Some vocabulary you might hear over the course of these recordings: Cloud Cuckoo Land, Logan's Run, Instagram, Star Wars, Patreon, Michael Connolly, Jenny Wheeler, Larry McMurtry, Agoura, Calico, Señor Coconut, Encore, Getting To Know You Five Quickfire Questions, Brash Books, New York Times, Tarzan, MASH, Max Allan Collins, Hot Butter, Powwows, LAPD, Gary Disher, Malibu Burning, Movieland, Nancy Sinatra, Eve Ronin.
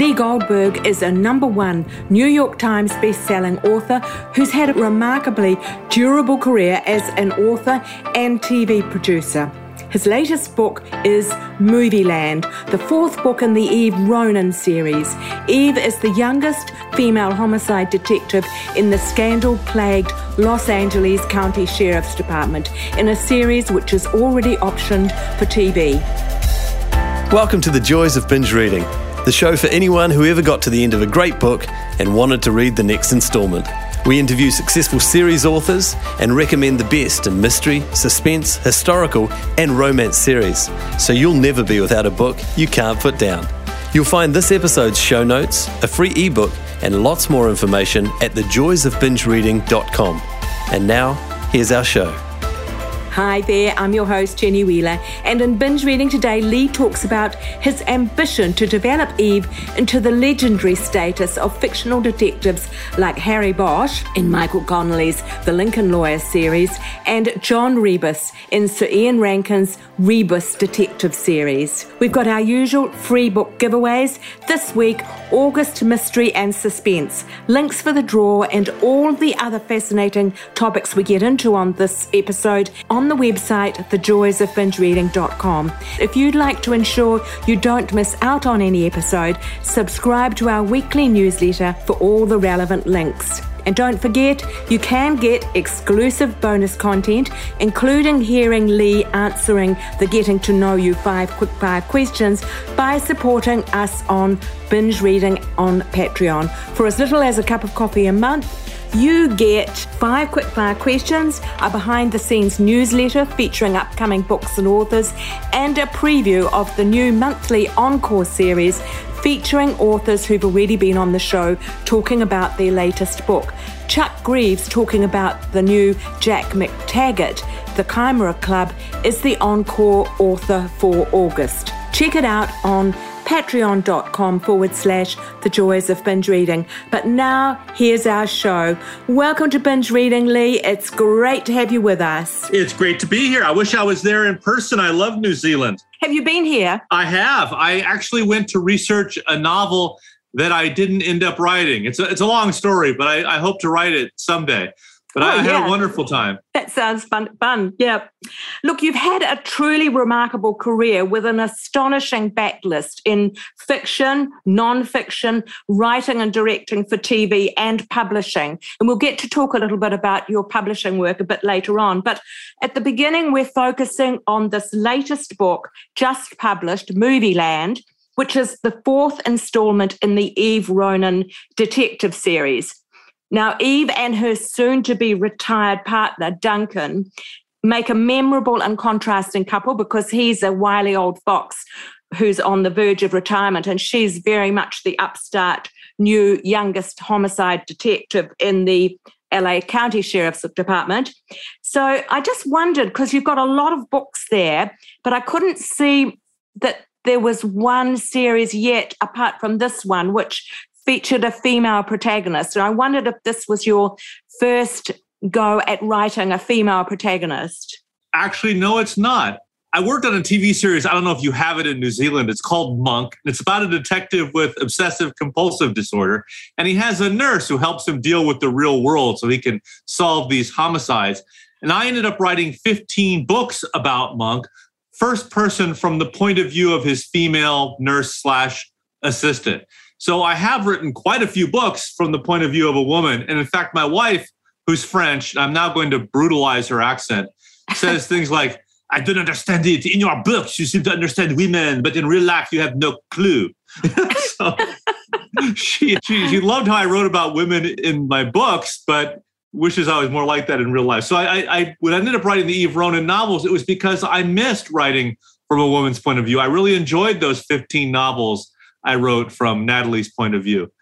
Lee Goldberg is a #1 New York Times best-selling author who's had a remarkably durable career as an author and TV producer. His latest book is Movieland, the 4th book in the Eve Ronin series. Eve is the youngest female homicide detective in the scandal-plagued Los Angeles County Sheriff's Department in a series which is already optioned for TV. Welcome to The Joys of Binge Reading, the show for anyone who ever got to the end of a great book and wanted to read the next instalment. We interview successful series authors and recommend the best in mystery, suspense, historical and romance series, so you'll never be without a book you can't put down. You'll find this episode's show notes, a free ebook and lots more information at thejoysofbingereading.com. And now, here's our show. Hi there, I'm your host Jenny Wheeler, and in Binge Reading today, Lee talks about his ambition to develop Eve into the legendary status of fictional detectives like Harry Bosch in Michael Connolly's The Lincoln Lawyer series and John Rebus in Sir Ian Rankin's Rebus Detective series. We've got our usual free book giveaways this week, August Mystery and Suspense, links for the draw and all the other fascinating topics we get into on this episode on the website thejoysofbingereading.com. If you'd like to ensure you don't miss out on any episode, subscribe to our weekly newsletter for all the relevant links. And don't forget, you can get exclusive bonus content, including hearing Lee answering the Getting to Know You 5 Quickfire questions by supporting us on Binge Reading on Patreon. For as little as a cup of coffee a month, you get 5 quickfire questions, a behind-the-scenes newsletter featuring upcoming books and authors, and a preview of the new monthly Encore series featuring authors who've already been on the show talking about their latest book. Chuck Greaves talking about the new Jack MacTaggart, The Chimera Club, is the Encore author for August. Check it out on patreon.com/thejoysofbingereading. But now, here's our show. Welcome to Binge Reading, Lee. It's great to have you with us. It's great to be here. I wish I was there in person. I love New Zealand. Have you been here? I have. I actually went to research a novel that I didn't end up writing. It's a long story, but I hope to write it someday. But I had a wonderful time. That sounds fun. Yeah. Look, you've had a truly remarkable career with an astonishing backlist in fiction, non-fiction, writing and directing for TV and publishing. And we'll get to talk a little bit about your publishing work a bit later on. But at the beginning, we're focusing on this latest book, just published, Movieland, which is the 4th installment in the Eve Ronin detective series. Now, Eve and her soon-to-be retired partner, Duncan, make a memorable and contrasting couple because he's a wily old fox who's on the verge of retirement, and she's very much the upstart, new, youngest homicide detective in the LA County Sheriff's Department. So I just wondered, because you've got a lot of books there, but I couldn't see that there was one series yet apart from this one, which featured a female protagonist. And I wondered if this was your first go at writing a female protagonist. Actually, no, it's not. I worked on a TV series, I don't know if you have it in New Zealand, it's called Monk. It's about a detective with obsessive compulsive disorder. And he has a nurse who helps him deal with the real world so he can solve these homicides. And I ended up writing 15 books about Monk, first person from the point of view of his female nurse / assistant. So I have written quite a few books from the point of view of a woman. And in fact, my wife, who's French, I'm now going to brutalize her accent, says things like, I don't understand it. In your books, you seem to understand women, but in real life, you have no clue. So she loved how I wrote about women in my books, but wishes I was more like that in real life. So I when I ended up writing the Eve Ronin novels, it was because I missed writing from a woman's point of view. I really enjoyed those 15 novels I wrote from Natalie's point of view.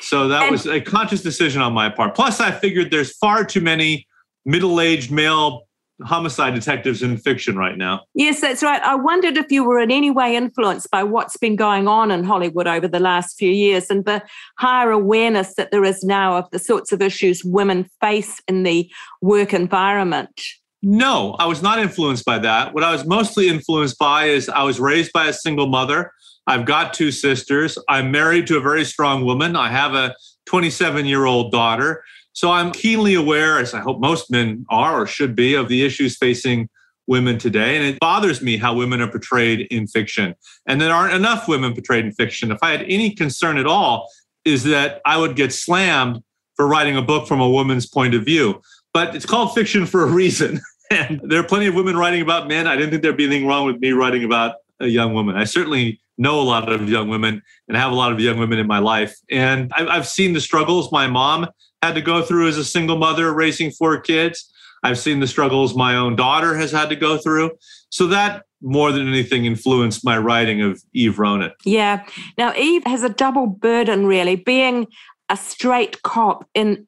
So that was a conscious decision on my part. Plus, I figured there's far too many middle-aged male homicide detectives in fiction right now. Yes, that's right. I wondered if you were in any way influenced by what's been going on in Hollywood over the last few years and the higher awareness that there is now of the sorts of issues women face in the work environment. No, I was not influenced by that. What I was mostly influenced by is I was raised by a single mother. I've got two sisters. I'm married to a very strong woman. I have a 27-year-old daughter. So I'm keenly aware, as I hope most men are or should be, of the issues facing women today. And it bothers me how women are portrayed in fiction. And there aren't enough women portrayed in fiction. If I had any concern at all, is that I would get slammed for writing a book from a woman's point of view. But it's called fiction for a reason. And there are plenty of women writing about men. I didn't think there'd be anything wrong with me writing about a young woman. I certainly know a lot of young women and have a lot of young women in my life. And I've seen the struggles my mom had to go through as a single mother raising four kids. I've seen the struggles my own daughter has had to go through. So that, more than anything, influenced my writing of Eve Ronin. Yeah. Now, Eve has a double burden, really, being a straight cop in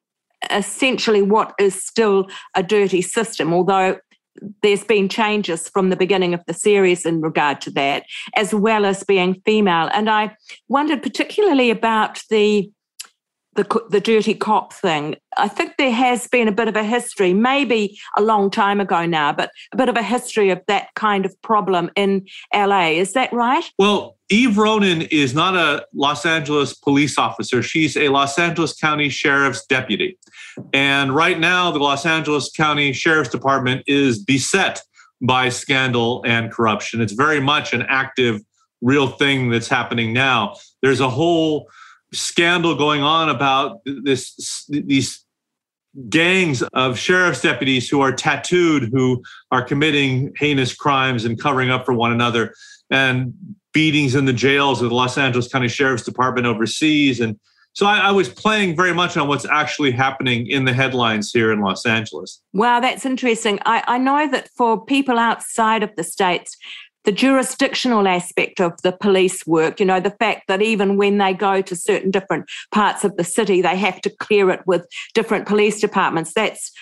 essentially what is still a dirty system, although there's been changes from the beginning of the series in regard to that, as well as being female. And I wondered particularly about the dirty cop thing. I think there has been a bit of a history, maybe a long time ago now, but a bit of a history of that kind of problem in LA. Is that right? Well, Eve Ronin is not a Los Angeles police officer. She's a Los Angeles County Sheriff's deputy. And right now, the Los Angeles County Sheriff's Department is beset by scandal and corruption. It's very much an active, real thing that's happening now. There's a whole scandal going on about these gangs of sheriff's deputies who are tattooed, who are committing heinous crimes and covering up for one another, and beatings in the jails of the Los Angeles County Sheriff's Department overseas. And so I was playing very much on what's actually happening in the headlines here in Los Angeles. Wow, that's interesting. I know that for people outside of the States, the jurisdictional aspect of the police work, you know, the fact that even when they go to certain different parts of the city, they have to clear it with different police departments. That's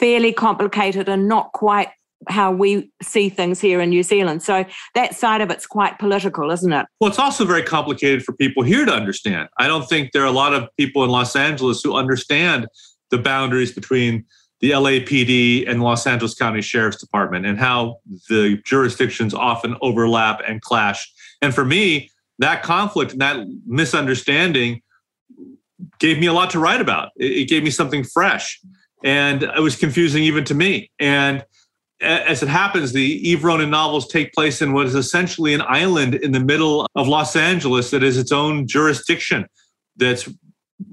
fairly complicated and not quite how we see things here in New Zealand. So that side of it's quite political, isn't it? Well, it's also very complicated for people here to understand. I don't think there are a lot of people in Los Angeles who understand the boundaries between the LAPD and Los Angeles County Sheriff's Department and how the jurisdictions often overlap and clash. And for me, that conflict and that misunderstanding gave me a lot to write about. It gave me something fresh. And it was confusing even to me. And as it happens, the Eve Ronin novels take place in what is essentially an island in the middle of Los Angeles that is its own jurisdiction, that's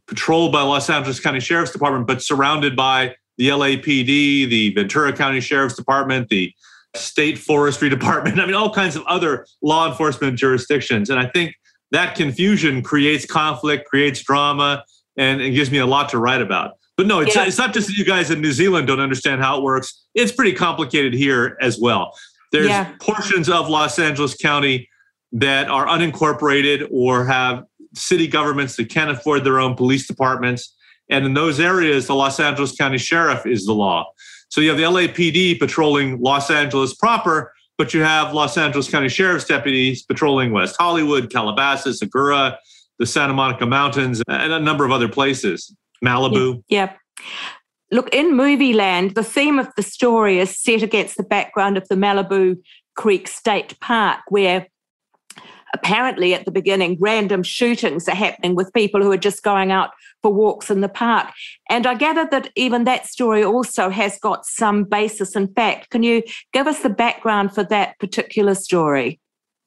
patrolled by Los Angeles County Sheriff's Department, but surrounded by the LAPD, the Ventura County Sheriff's Department, the State Forestry Department, I mean, all kinds of other law enforcement jurisdictions. And I think that confusion creates conflict, creates drama, and it gives me a lot to write about. But no, it's not just that you guys in New Zealand don't understand how it works. It's pretty complicated here as well. There's portions of Los Angeles County that are unincorporated or have city governments that can't afford their own police departments. And in those areas, the Los Angeles County Sheriff is the law. So you have the LAPD patrolling Los Angeles proper, but you have Los Angeles County Sheriff's deputies patrolling West Hollywood, Calabasas, Agoura, the Santa Monica Mountains, and a number of other places, Malibu. Yeah. Look, in Movieland, the theme of the story is set against the background of the Malibu Creek State Park, where apparently at the beginning, random shootings are happening with people who are just going out for walks in the park. And I gather that even that story also has got some basis in fact. Can you give us the background for that particular story?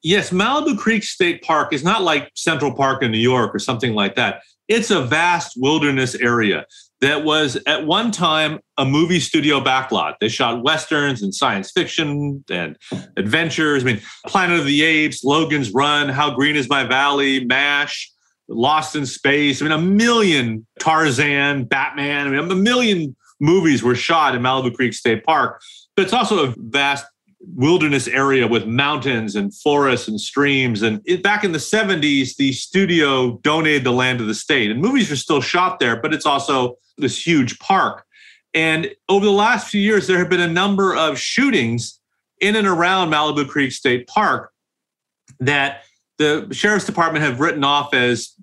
Yes, Malibu Creek State Park is not like Central Park in New York or something like that. It's a vast wilderness area that was at one time a movie studio backlot. They shot Westerns and science fiction and adventures. I mean, Planet of the Apes, Logan's Run, How Green Is My Valley, MASH, Lost in Space. I mean, a million Tarzan, Batman. I mean, a million movies were shot in Malibu Creek State Park. But it's also a vast wilderness area with mountains and forests and streams. And back in the 70s, the studio donated the land to the state. And movies were still shot there, but it's also this huge park. And over the last few years, there have been a number of shootings in and around Malibu Creek State Park that the Sheriff's Department have written off as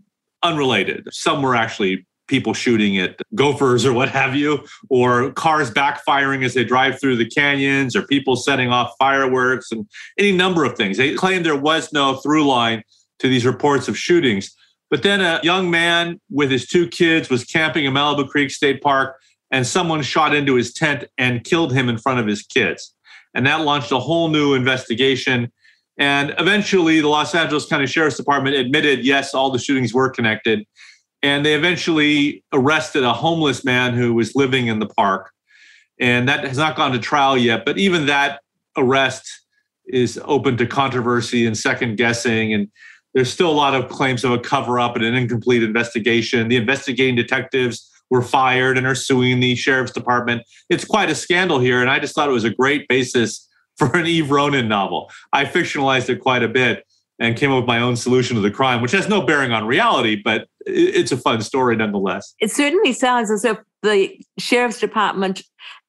unrelated. Some were actually people shooting at gophers or what have you, or cars backfiring as they drive through the canyons, or people setting off fireworks and any number of things. They claimed there was no through line to these reports of shootings. But then a young man with his two kids was camping in Malibu Creek State Park, and someone shot into his tent and killed him in front of his kids. And that launched a whole new investigation. And eventually, the Los Angeles County Sheriff's Department admitted, yes, all the shootings were connected. And they eventually arrested a homeless man who was living in the park. And that has not gone to trial yet. But even that arrest is open to controversy and second guessing. And there's still a lot of claims of a cover-up and an incomplete investigation. The investigating detectives were fired and are suing the sheriff's department. It's quite a scandal here. And I just thought it was a great basis for an Eve Ronin novel. I fictionalized it quite a bit and came up with my own solution to the crime, which has no bearing on reality, but it's a fun story nonetheless. It certainly sounds as if the sheriff's department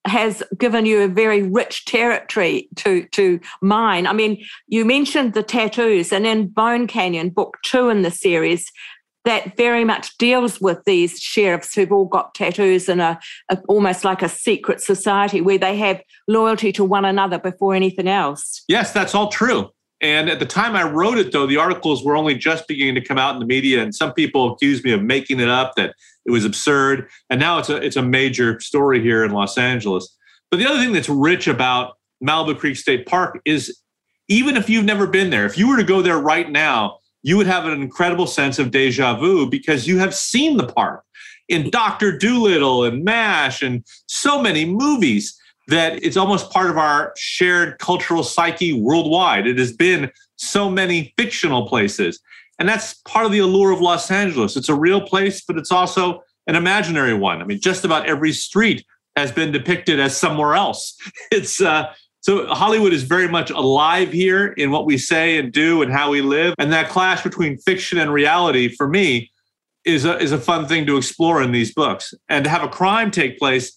has given you a very rich territory to mine. I mean, you mentioned the tattoos, and in Bone Canyon, book 2 in the series, that very much deals with these sheriffs who've all got tattoos in a almost like a secret society where they have loyalty to one another before anything else. Yes, that's all true. And at the time I wrote it, though, the articles were only just beginning to come out in the media, and some people accused me of making it up, that it was absurd. And now it's a major story here in Los Angeles. But the other thing that's rich about Malibu Creek State Park is, even if you've never been there, if you were to go there right now, you would have an incredible sense of deja vu because you have seen the park in Dr. Dolittle and MASH and so many movies that it's almost part of our shared cultural psyche worldwide. It has been so many fictional places. And that's part of the allure of Los Angeles. It's a real place, but it's also an imaginary one. I mean, just about every street has been depicted as somewhere else. It's so Hollywood is very much alive here in what we say and do and how we live. And that clash between fiction and reality, for me, is a fun thing to explore in these books. And to have a crime take place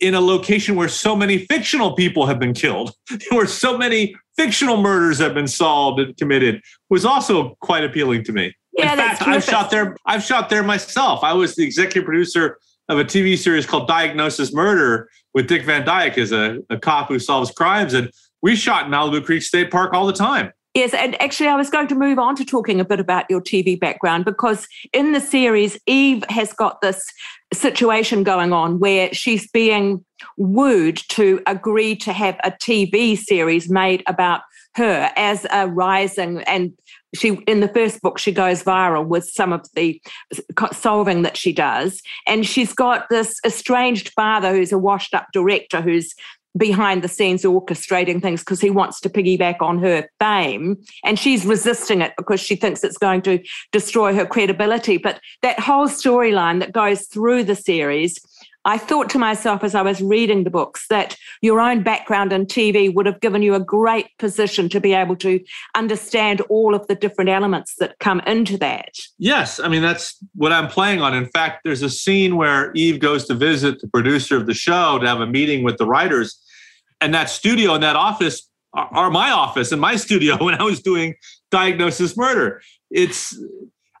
in a location where so many fictional people have been killed, where so many fictional murders have been solved and committed, was also quite appealing to me. Yeah, in fact, I've shot there myself. I was the executive producer of a TV series called Diagnosis Murder with Dick Van Dyke as a cop who solves crimes. And we shot in Malibu Creek State Park all the time. Yes, and actually I was going to move on to talking a bit about your TV background, because in the series, Eve has got this situation going on where she's being wooed to agree to have a TV series made about her as a rising, and she, in the first book, she goes viral with some of the solving that she does. And she's got this estranged father who's a washed up director who's behind the scenes orchestrating things because he wants to piggyback on her fame, and she's resisting it because she thinks it's going to destroy her credibility. But that whole storyline that goes through the series, I thought to myself as I was reading the books that your own background in TV would have given you a great position to be able to understand all of the different elements that come into that. Yes, I mean, that's what I'm playing on. In fact, there's a scene where Eve goes to visit the producer of the show to have a meeting with the writers, and that studio and that office are my office and my studio when I was doing Diagnosis Murder.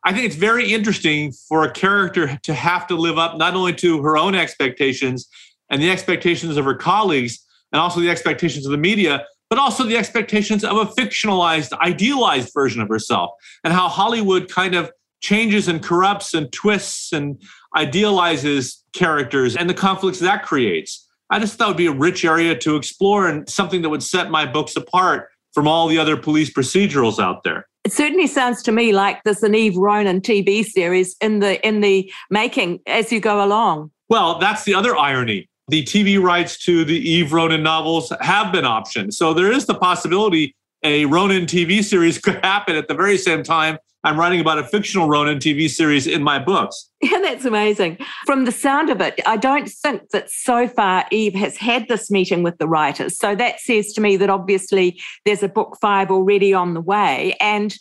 I think it's very interesting for a character to have to live up not only to her own expectations and the expectations of her colleagues and also the expectations of the media, but also the expectations of a fictionalized, idealized version of herself, and how Hollywood kind of changes and corrupts and twists and idealizes characters and the conflicts that creates. I just thought it would be a rich area to explore and something that would set my books apart from all the other police procedurals out there. It certainly sounds to me like there's an Eve Ronin TV series in the making as you go along. Well, that's the other irony. The TV rights to the Eve Ronin novels have been optioned. So there is the possibility a Ronin TV series could happen at the very same time I'm writing about a fictional Ronin TV series in my books. Yeah, that's amazing. From the sound of it, I don't think that so far Eve has had this meeting with the writers. So that says to me that obviously there's a book 5 already on the way. And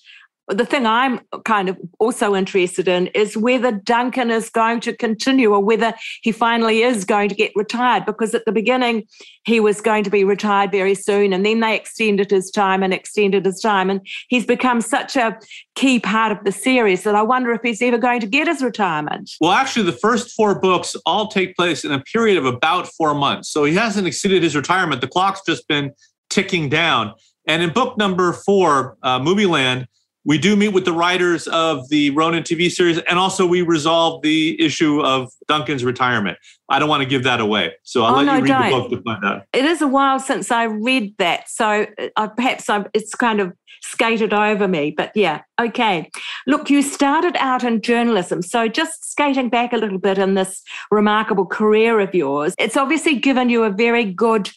the thing I'm kind of also interested in is whether Duncan is going to continue or whether he finally is going to get retired, because at the beginning he was going to be retired very soon, and then they extended his time, and he's become such a key part of the series that I wonder if he's ever going to get his retirement. Well, actually, the first 4 books all take place in a period of about 4 months. So he hasn't exceeded his retirement. The clock's just been ticking down. And in book number 4, Movieland, We do meet with the writers of the Ronin TV series, and also we resolve the issue of Duncan's retirement. I don't want to give that away, so I'll let you read the book to find out. It is a while since I read that, so it's kind of skated over me, but yeah, okay. Look, you started out in journalism, so just skating back a little bit in this remarkable career of yours, it's obviously given you a very good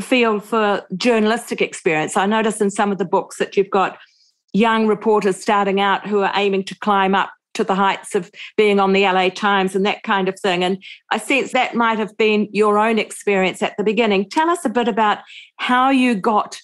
feel for journalistic experience. I noticed in some of the books that you've got young reporters starting out who are aiming to climb up to the heights of being on the LA Times and that kind of thing. And I sense that might have been your own experience at the beginning. Tell us a bit about how you got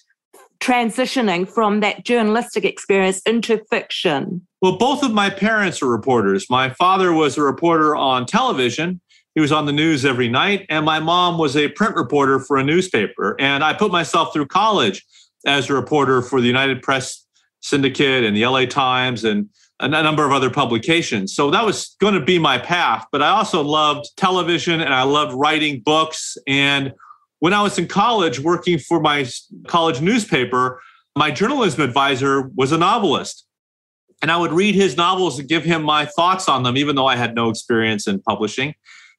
transitioning from that journalistic experience into fiction. Well, both of my parents are reporters. My father was a reporter on television. He was on the news every night. And my mom was a print reporter for a newspaper. And I put myself through college as a reporter for the United Press Syndicate and the LA Times and a number of other publications. So that was going to be my path. But I also loved television and I loved writing books. And when I was in college working for my college newspaper, my journalism advisor was a novelist. And I would read his novels and give him my thoughts on them, even though I had no experience in publishing.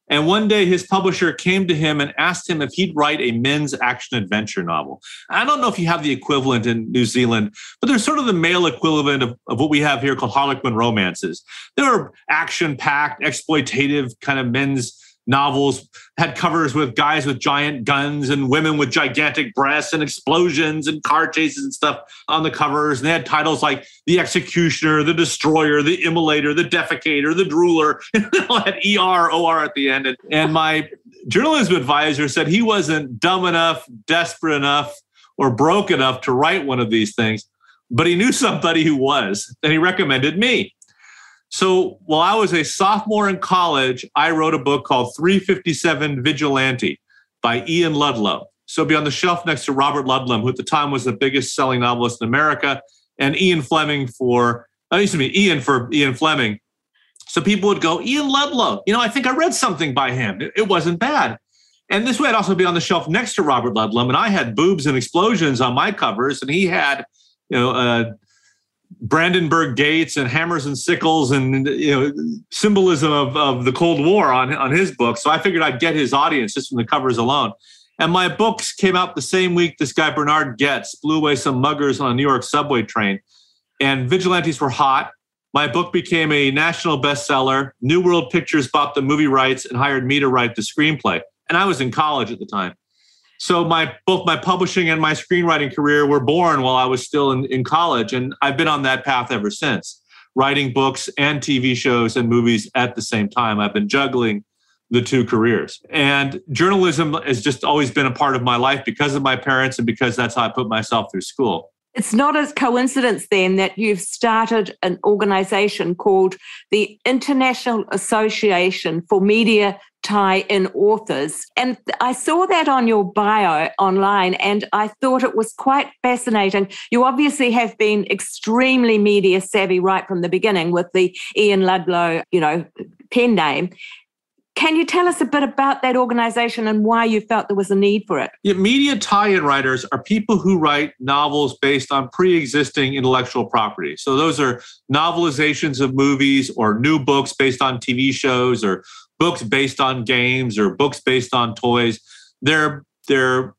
And one day his publisher came to him and asked him if he'd write a men's action adventure novel. I don't know if you have the equivalent in New Zealand, but there's sort of the male equivalent of what we have here called Harlequin romances. They were action-packed, exploitative kind of men's novels, had covers with guys with giant guns and women with gigantic breasts and explosions and car chases and stuff on the covers. And they had titles like The Executioner, The Destroyer, The Immolator, The Defecator, The Drooler. They all had E-R, O-R at the end. And my journalism advisor said he wasn't dumb enough, desperate enough, or broke enough to write one of these things, but he knew somebody who was, and he recommended me. So while I was a sophomore in college, I wrote a book called 357 Vigilante by Ian Ludlow. So it'd be on the shelf next to Robert Ludlum, who at the time was the biggest selling novelist in America, and Ian for Ian Fleming. So people would go, Ian Ludlow, I think I read something by him. It wasn't bad. And this way I'd also be on the shelf next to Robert Ludlum, and I had boobs and explosions on my covers, and he had, Brandenburg Gates and hammers and sickles and symbolism of the Cold War on his book. So I figured I'd get his audience just from the covers alone. And my books came out the same week this guy Bernard Getz blew away some muggers on a New York subway train. And vigilantes were hot. My book became a national bestseller. New World Pictures bought the movie rights and hired me to write the screenplay. And I was in college at the time. So both my publishing and my screenwriting career were born while I was still in college. And I've been on that path ever since, writing books and TV shows and movies at the same time. I've been juggling the two careers. And journalism has just always been a part of my life because of my parents and because that's how I put myself through school. It's not a coincidence then that you've started an organization called the International Association for Media Tie-in Authors. And I saw that on your bio online and I thought it was quite fascinating. You obviously have been extremely media savvy right from the beginning with the Ian Ludlow, pen name. Can you tell us a bit about that organization and why you felt there was a need for it? Yeah, media tie-in writers are people who write novels based on pre-existing intellectual property. So those are novelizations of movies or new books based on TV shows or books based on games or books based on toys. They're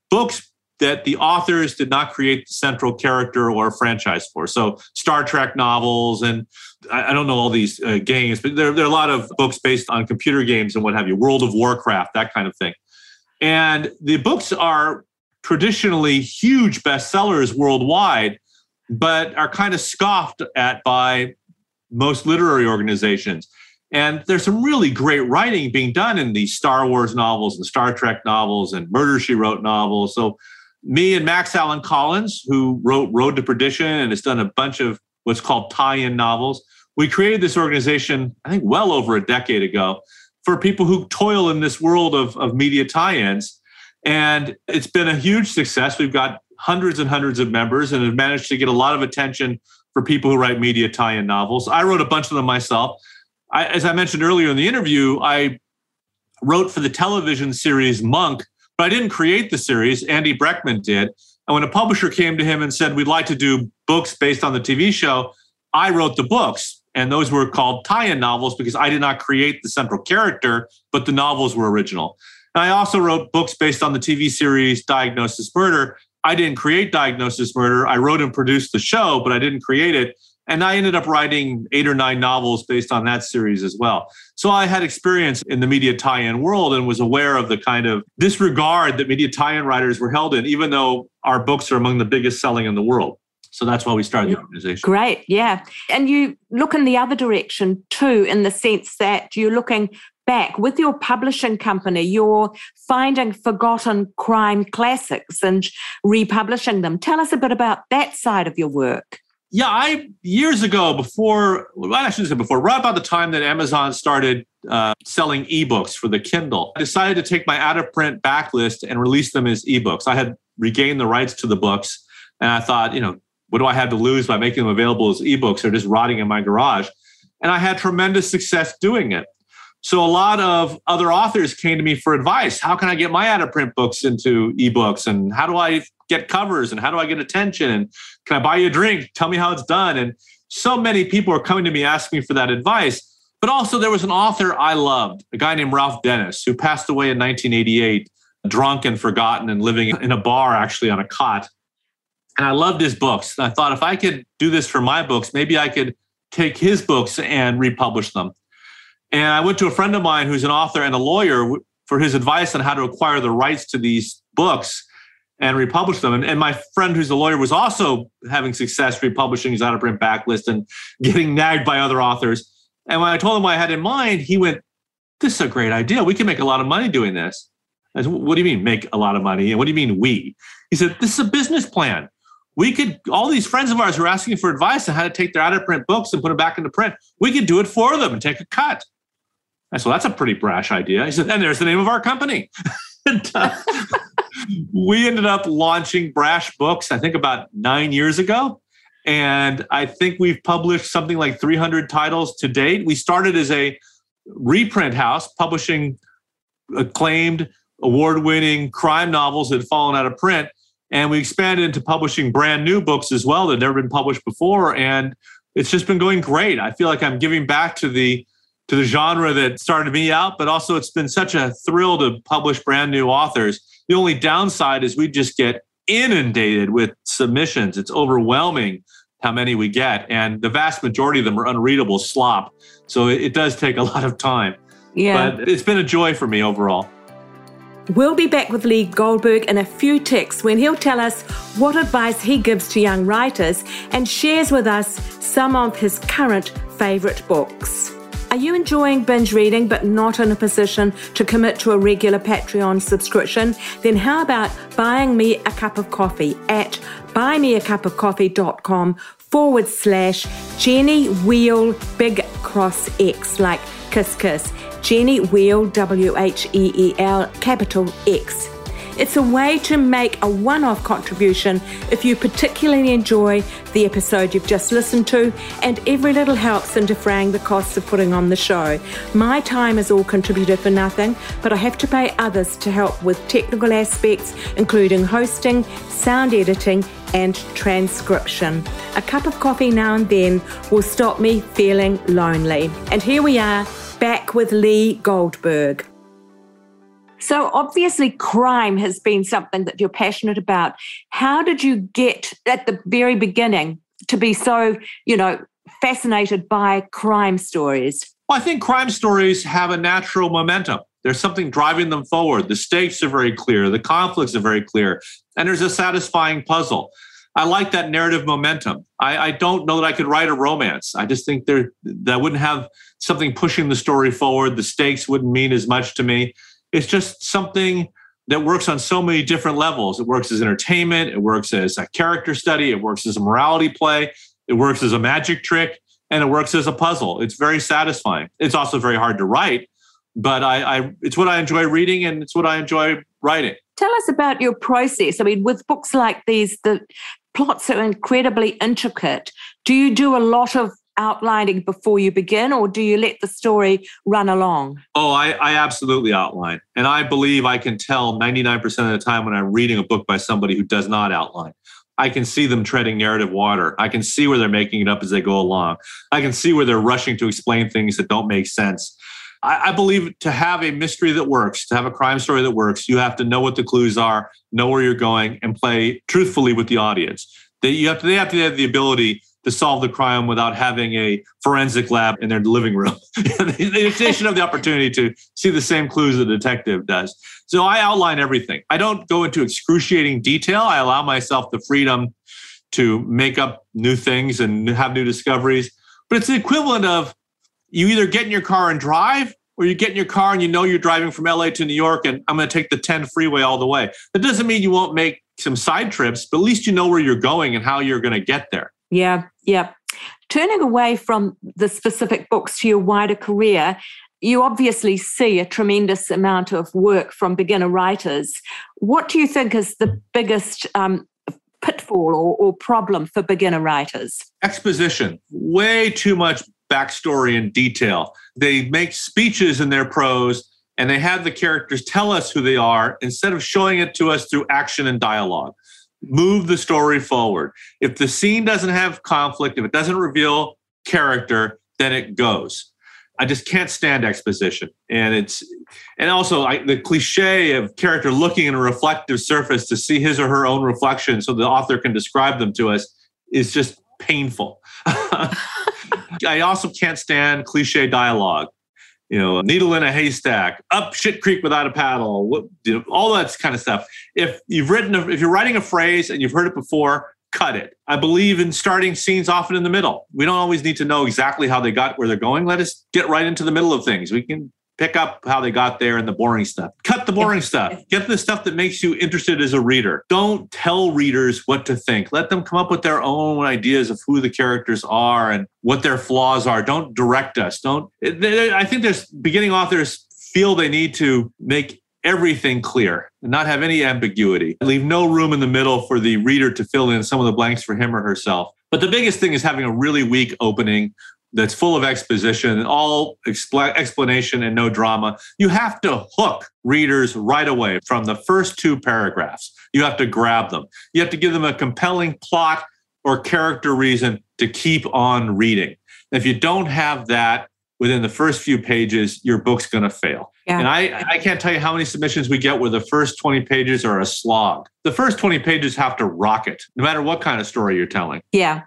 books that the authors did not create the central character or franchise for. So Star Trek novels, and I don't know all these games, but there are a lot of books based on computer games and what have you, World of Warcraft, that kind of thing. And the books are traditionally huge bestsellers worldwide, but are kind of scoffed at by most literary organizations. And there's some really great writing being done in these Star Wars novels and Star Trek novels and Murder, She Wrote novels. So me and Max Allan Collins, who wrote Road to Perdition and has done a bunch of what's called tie-in novels, we created this organization, I think well over a decade ago, for people who toil in this world of media tie-ins. And it's been a huge success. We've got hundreds and hundreds of members and have managed to get a lot of attention for people who write media tie-in novels. I wrote a bunch of them myself. As I mentioned earlier in the interview, I wrote for the television series Monk, but I didn't create the series. Andy Breckman did. And when a publisher came to him and said, we'd like to do books based on the TV show, I wrote the books, and those were called tie-in novels because I did not create the central character, but the novels were original. And I also wrote books based on the TV series Diagnosis Murder. I didn't create Diagnosis Murder. I wrote and produced the show, but I didn't create it. And I ended up writing 8 or 9 novels based on that series as well. So I had experience in the media tie-in world and was aware of the kind of disregard that media tie-in writers were held in, even though our books are among the biggest selling in the world. So that's why we started the organization. Great, yeah. And you look in the other direction too, in the sense that you're looking back with your publishing company, you're finding forgotten crime classics and republishing them. Tell us a bit about that side of your work. Yeah, years ago, right about the time that Amazon started selling ebooks for the Kindle, I decided to take my out-of-print backlist and release them as ebooks. I had regained the rights to the books, and I thought, what do I have to lose by making them available as ebooks or just rotting in my garage? And I had tremendous success doing it. So a lot of other authors came to me for advice. How can I get my out-of-print books into ebooks? And how do I get covers? And how do I get attention? And can I buy you a drink? Tell me how it's done. And so many people are coming to me asking me for that advice. But also there was an author I loved, a guy named Ralph Dennis, who passed away in 1988, drunk and forgotten and living in a bar, actually on a cot. And I loved his books. And I thought if I could do this for my books, maybe I could take his books and republish them. And I went to a friend of mine who's an author and a lawyer for his advice on how to acquire the rights to these books and republish them. And my friend who's a lawyer was also having success republishing his out-of-print backlist and getting nagged by other authors. And when I told him what I had in mind, he went, this is a great idea. We can make a lot of money doing this. I said, what do you mean make a lot of money? And what do you mean we? He said, this is a business plan. All these friends of ours who are asking for advice on how to take their out-of-print books and put them back into print. We could do it for them and take a cut. I said, well, that's a pretty brash idea. He said, and there's the name of our company. And, we ended up launching Brash Books, I think about 9 years ago. And I think we've published something like 300 titles to date. We started as a reprint house publishing acclaimed, award-winning crime novels that had fallen out of print. And we expanded into publishing brand new books as well that had never been published before. And it's just been going great. I feel like I'm giving back to the genre that started me out, but also it's been such a thrill to publish brand new authors. The only downside is we just get inundated with submissions. It's overwhelming how many we get, and the vast majority of them are unreadable slop. So it does take a lot of time. Yeah. But it's been a joy for me overall. We'll be back with Lee Goldberg in a few ticks when he'll tell us what advice he gives to young writers and shares with us some of his current favourite books. Are you enjoying binge reading but not in a position to commit to a regular Patreon subscription? Then how about buying me a cup of coffee at buymeacupofcoffee.com/Jenny Wheel Big Cross X, like kiss kiss, Jenny Wheel WHEEL X. It's a way to make a one-off contribution if you particularly enjoy the episode you've just listened to, and every little helps in defraying the costs of putting on the show. My time is all contributed for nothing, but I have to pay others to help with technical aspects, including hosting, sound editing, and transcription. A cup of coffee now and then will stop me feeling lonely. And here we are, back with Lee Goldberg. So obviously crime has been something that you're passionate about. How did you get at the very beginning to be so, fascinated by crime stories? Well, I think crime stories have a natural momentum. There's something driving them forward. The stakes are very clear. The conflicts are very clear. And there's a satisfying puzzle. I like that narrative momentum. I don't know that I could write a romance. I just think that wouldn't have something pushing the story forward. The stakes wouldn't mean as much to me. It's just something that works on so many different levels. It works as entertainment. It works as a character study. It works as a morality play. It works as a magic trick. And it works as a puzzle. It's very satisfying. It's also very hard to write, but it's what I enjoy reading and it's what I enjoy writing. Tell us about your process. I mean, with books like these, the plots are incredibly intricate. Do you do a lot of outlining before you begin, or do you let the story run along? Oh, I absolutely outline. And I believe I can tell 99% of the time when I'm reading a book by somebody who does not outline. I can see them treading narrative water. I can see where they're making it up as they go along. I can see where they're rushing to explain things that don't make sense. I believe to have a mystery that works, to have a crime story that works, you have to know what the clues are, know where you're going, and play truthfully with the audience. They have to have the ability to solve the crime without having a forensic lab in their living room. They should have the opportunity to see the same clues the detective does. So I outline everything. I don't go into excruciating detail. I allow myself the freedom to make up new things and have new discoveries. But it's the equivalent of you either get in your car and drive, or you get in your car and you know you're driving from LA to New York and I'm going to take the 10 freeway all the way. That doesn't mean you won't make some side trips, but at least you know where you're going and how you're going to get there. Yeah. Turning away from the specific books to your wider career, you obviously see a tremendous amount of work from beginner writers. What do you think is the biggest pitfall or problem for beginner writers? Exposition. Way too much backstory and detail. They make speeches in their prose and they have the characters tell us who they are instead of showing it to us through action and dialogue. Move the story forward. If the scene doesn't have conflict, if it doesn't reveal character, then it goes. I just can't stand exposition. And also the cliche of character looking in a reflective surface to see his or her own reflection so the author can describe them to us is just painful. I also can't stand cliche dialogue. You know, needle in a haystack, up shit creek without a paddle, all that kind of stuff. If you're writing a phrase and you've heard it before, cut it. I believe in starting scenes often in the middle. We don't always need to know exactly how they got where they're going. Let us get right into the middle of things. We can pick up how they got there and the boring stuff. Cut the boring stuff. Get the stuff that makes you interested as a reader. Don't tell readers what to think. Let them come up with their own ideas of who the characters are and what their flaws are. Don't direct us. I think there's beginning authors feel they need to make everything clear and not have any ambiguity. Leave no room in the middle for the reader to fill in some of the blanks for him or herself. But the biggest thing is having a really weak opening that's full of exposition, all explanation and no drama. You have to hook readers right away from the first two paragraphs. You have to grab them. You have to give them a compelling plot or character reason to keep on reading. And if you don't have that within the first few pages, your book's going to fail. Yeah. And I can't tell you how many submissions we get where the first 20 pages are a slog. The first 20 pages have to rock it, no matter what kind of story you're telling. Yeah.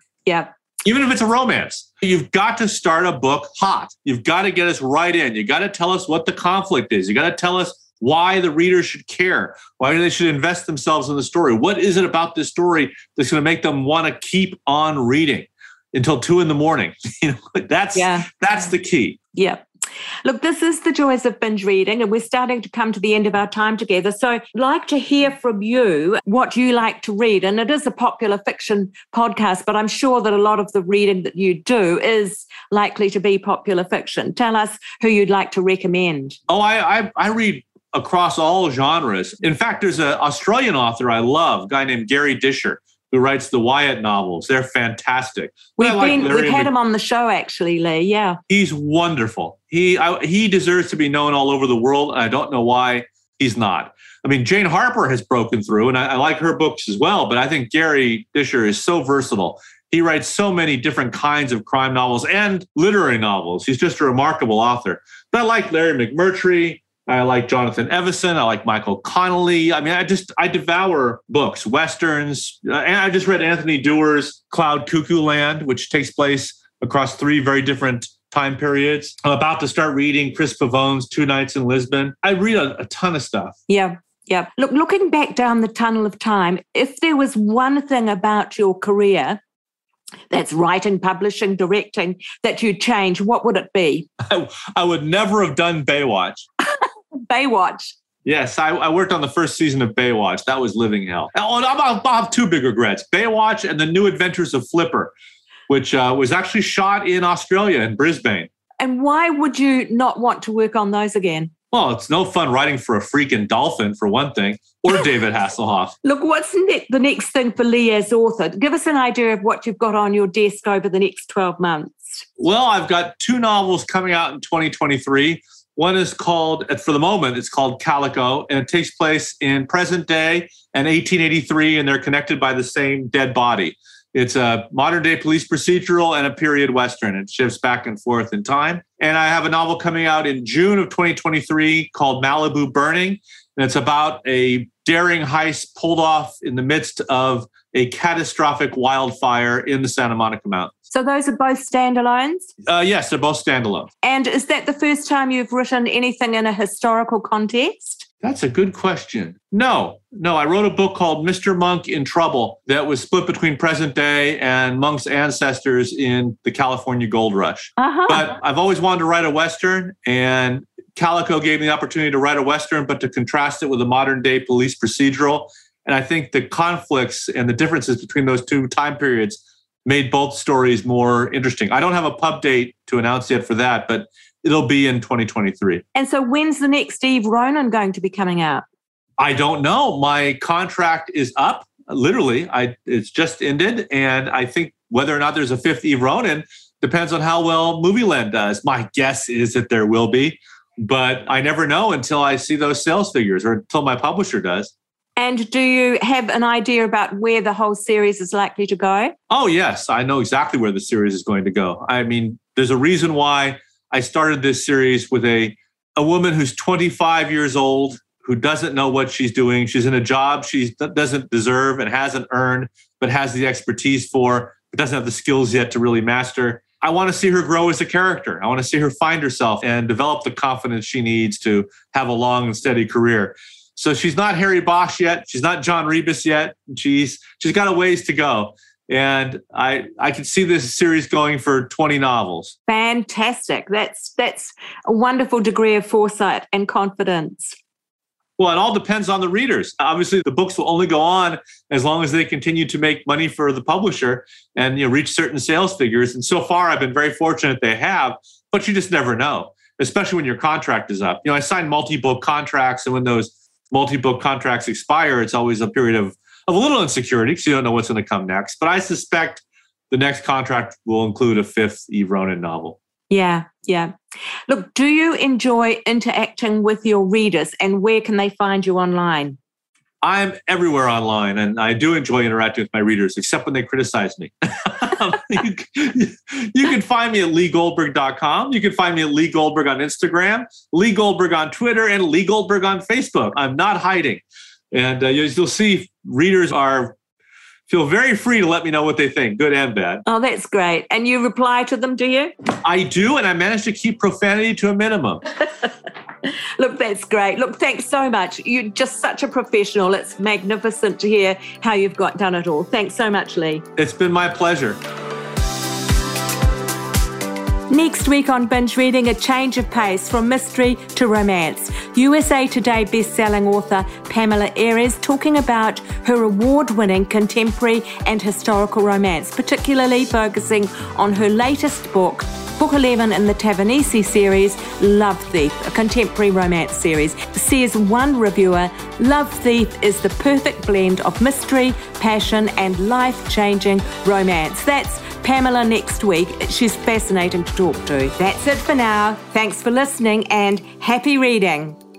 Even if it's a romance, you've got to start a book hot. You've got to get us right in. You got to tell us what the conflict is. You got to tell us why the reader should care, why they should invest themselves in the story. What is it about this story that's going to make them want to keep on reading until 2 a.m? You know, that's the key. Yeah. Look, this is The Joys of Binge Reading, and we're starting to come to the end of our time together. So I'd like to hear from you what you like to read. And it is a popular fiction podcast, but I'm sure that a lot of the reading that you do is likely to be popular fiction. Tell us who you'd like to recommend. Oh, I read across all genres. In fact, there's an Australian author I love, a guy named Gary Disher, who writes the Wyatt novels. They're fantastic. We've had him on the show, actually, Lee. Yeah. He's wonderful. He deserves to be known all over the world. I don't know why he's not. I mean, Jane Harper has broken through, and I like her books as well, but I think Gary Disher is so versatile. He writes so many different kinds of crime novels and literary novels. He's just a remarkable author. But I like Larry McMurtry. I like Jonathan Evison. I like Michael Connolly. I mean, I devour books, Westerns. And I just read Anthony Dewar's Cloud Cuckoo Land, which takes place across 3 very different time periods. I'm about to start reading Chris Pavone's Two Nights in Lisbon. I read a ton of stuff. Yeah. Look, looking back down the tunnel of time, if there was one thing about your career, that's writing, publishing, directing, that you'd change, what would it be? I would never have done Baywatch. Baywatch. Yes, I worked on the first season of Baywatch. That was living hell. And I'll have 2 big regrets. Baywatch and The New Adventures of Flipper, which was actually shot in Australia, in Brisbane. And why would you not want to work on those again? Well, it's no fun writing for a freaking dolphin, for one thing, or David Hasselhoff. Look, what's the next thing for Lee as author? Give us an idea of what you've got on your desk over the next 12 months. Well, I've got 2 novels coming out in 2023. One is called, for the moment, it's called Calico, and it takes place in present day and 1883, and they're connected by the same dead body. It's a modern-day police procedural and a period Western. It shifts back and forth in time. And I have a novel coming out in June of 2023 called Malibu Burning. And it's about a daring heist pulled off in the midst of a catastrophic wildfire in the Santa Monica Mountains. So those are both standalones? Yes, they're both standalone. And is that the first time you've written anything in a historical context? That's a good question. No, I wrote a book called Mr. Monk in Trouble that was split between present day and Monk's ancestors in the California Gold Rush. Uh-huh. But I've always wanted to write a Western, and Calico gave me the opportunity to write a Western, but to contrast it with a modern day police procedural. And I think the conflicts and the differences between those two time periods made both stories more interesting. I don't have a pub date to announce yet for that, but it'll be in 2023. And so when's the next Eve Ronin going to be coming out? I don't know. My contract is up, literally. It's just ended. And I think whether or not there's a fifth Eve Ronin depends on how well Movieland does. My guess is that there will be, but I never know until I see those sales figures or until my publisher does. And do you have an idea about where the whole series is likely to go? Oh, yes. I know exactly where the series is going to go. I mean, there's a reason why I started this series with a woman who's 25 years old, who doesn't know what she's doing. She's in a job she doesn't deserve and hasn't earned, but has the expertise for, but doesn't have the skills yet to really master. I want to see her grow as a character. I want to see her find herself and develop the confidence she needs to have a long and steady career. So she's not Harry Bosch yet. She's not John Rebus yet. She's got a ways to go. And I can see this series going for 20 novels. Fantastic. That's a wonderful degree of foresight and confidence. Well, it all depends on the readers. Obviously, the books will only go on as long as they continue to make money for the publisher and reach certain sales figures. And so far, I've been very fortunate they have, but you just never know, especially when your contract is up. I signed multi-book contracts, and when those multi-book contracts expire, it's always a period of a little insecurity because you don't know what's going to come next. But I suspect the next contract will include a fifth Eve Ronin novel. Yeah. Look, do you enjoy interacting with your readers, and where can they find you online? I'm everywhere online, and I do enjoy interacting with my readers, except when they criticize me. You can find me at leegoldberg.com. You can find me at Lee Goldberg on Instagram, Lee Goldberg on Twitter, and Lee Goldberg on Facebook. I'm not hiding. And you'll see readers feel very free to let me know what they think, good and bad. Oh, that's great. And you reply to them, do you? I do, and I manage to keep profanity to a minimum. Look, that's great. Look, thanks so much. You're just such a professional. It's magnificent to hear how you've done it all. Thanks so much, Lee. It's been my pleasure. Next week on Binge Reading, a change of pace from mystery to romance. USA Today bestselling author Pamela Ayres talking about her award-winning contemporary and historical romance, particularly focusing on her latest book, Book 11 in the Tavernisi series, Love Thief, a contemporary romance series. Says one reviewer, Love Thief is the perfect blend of mystery, passion and life-changing romance. That's Pamela next week. She's fascinating to talk to. That's it for now. Thanks for listening and happy reading.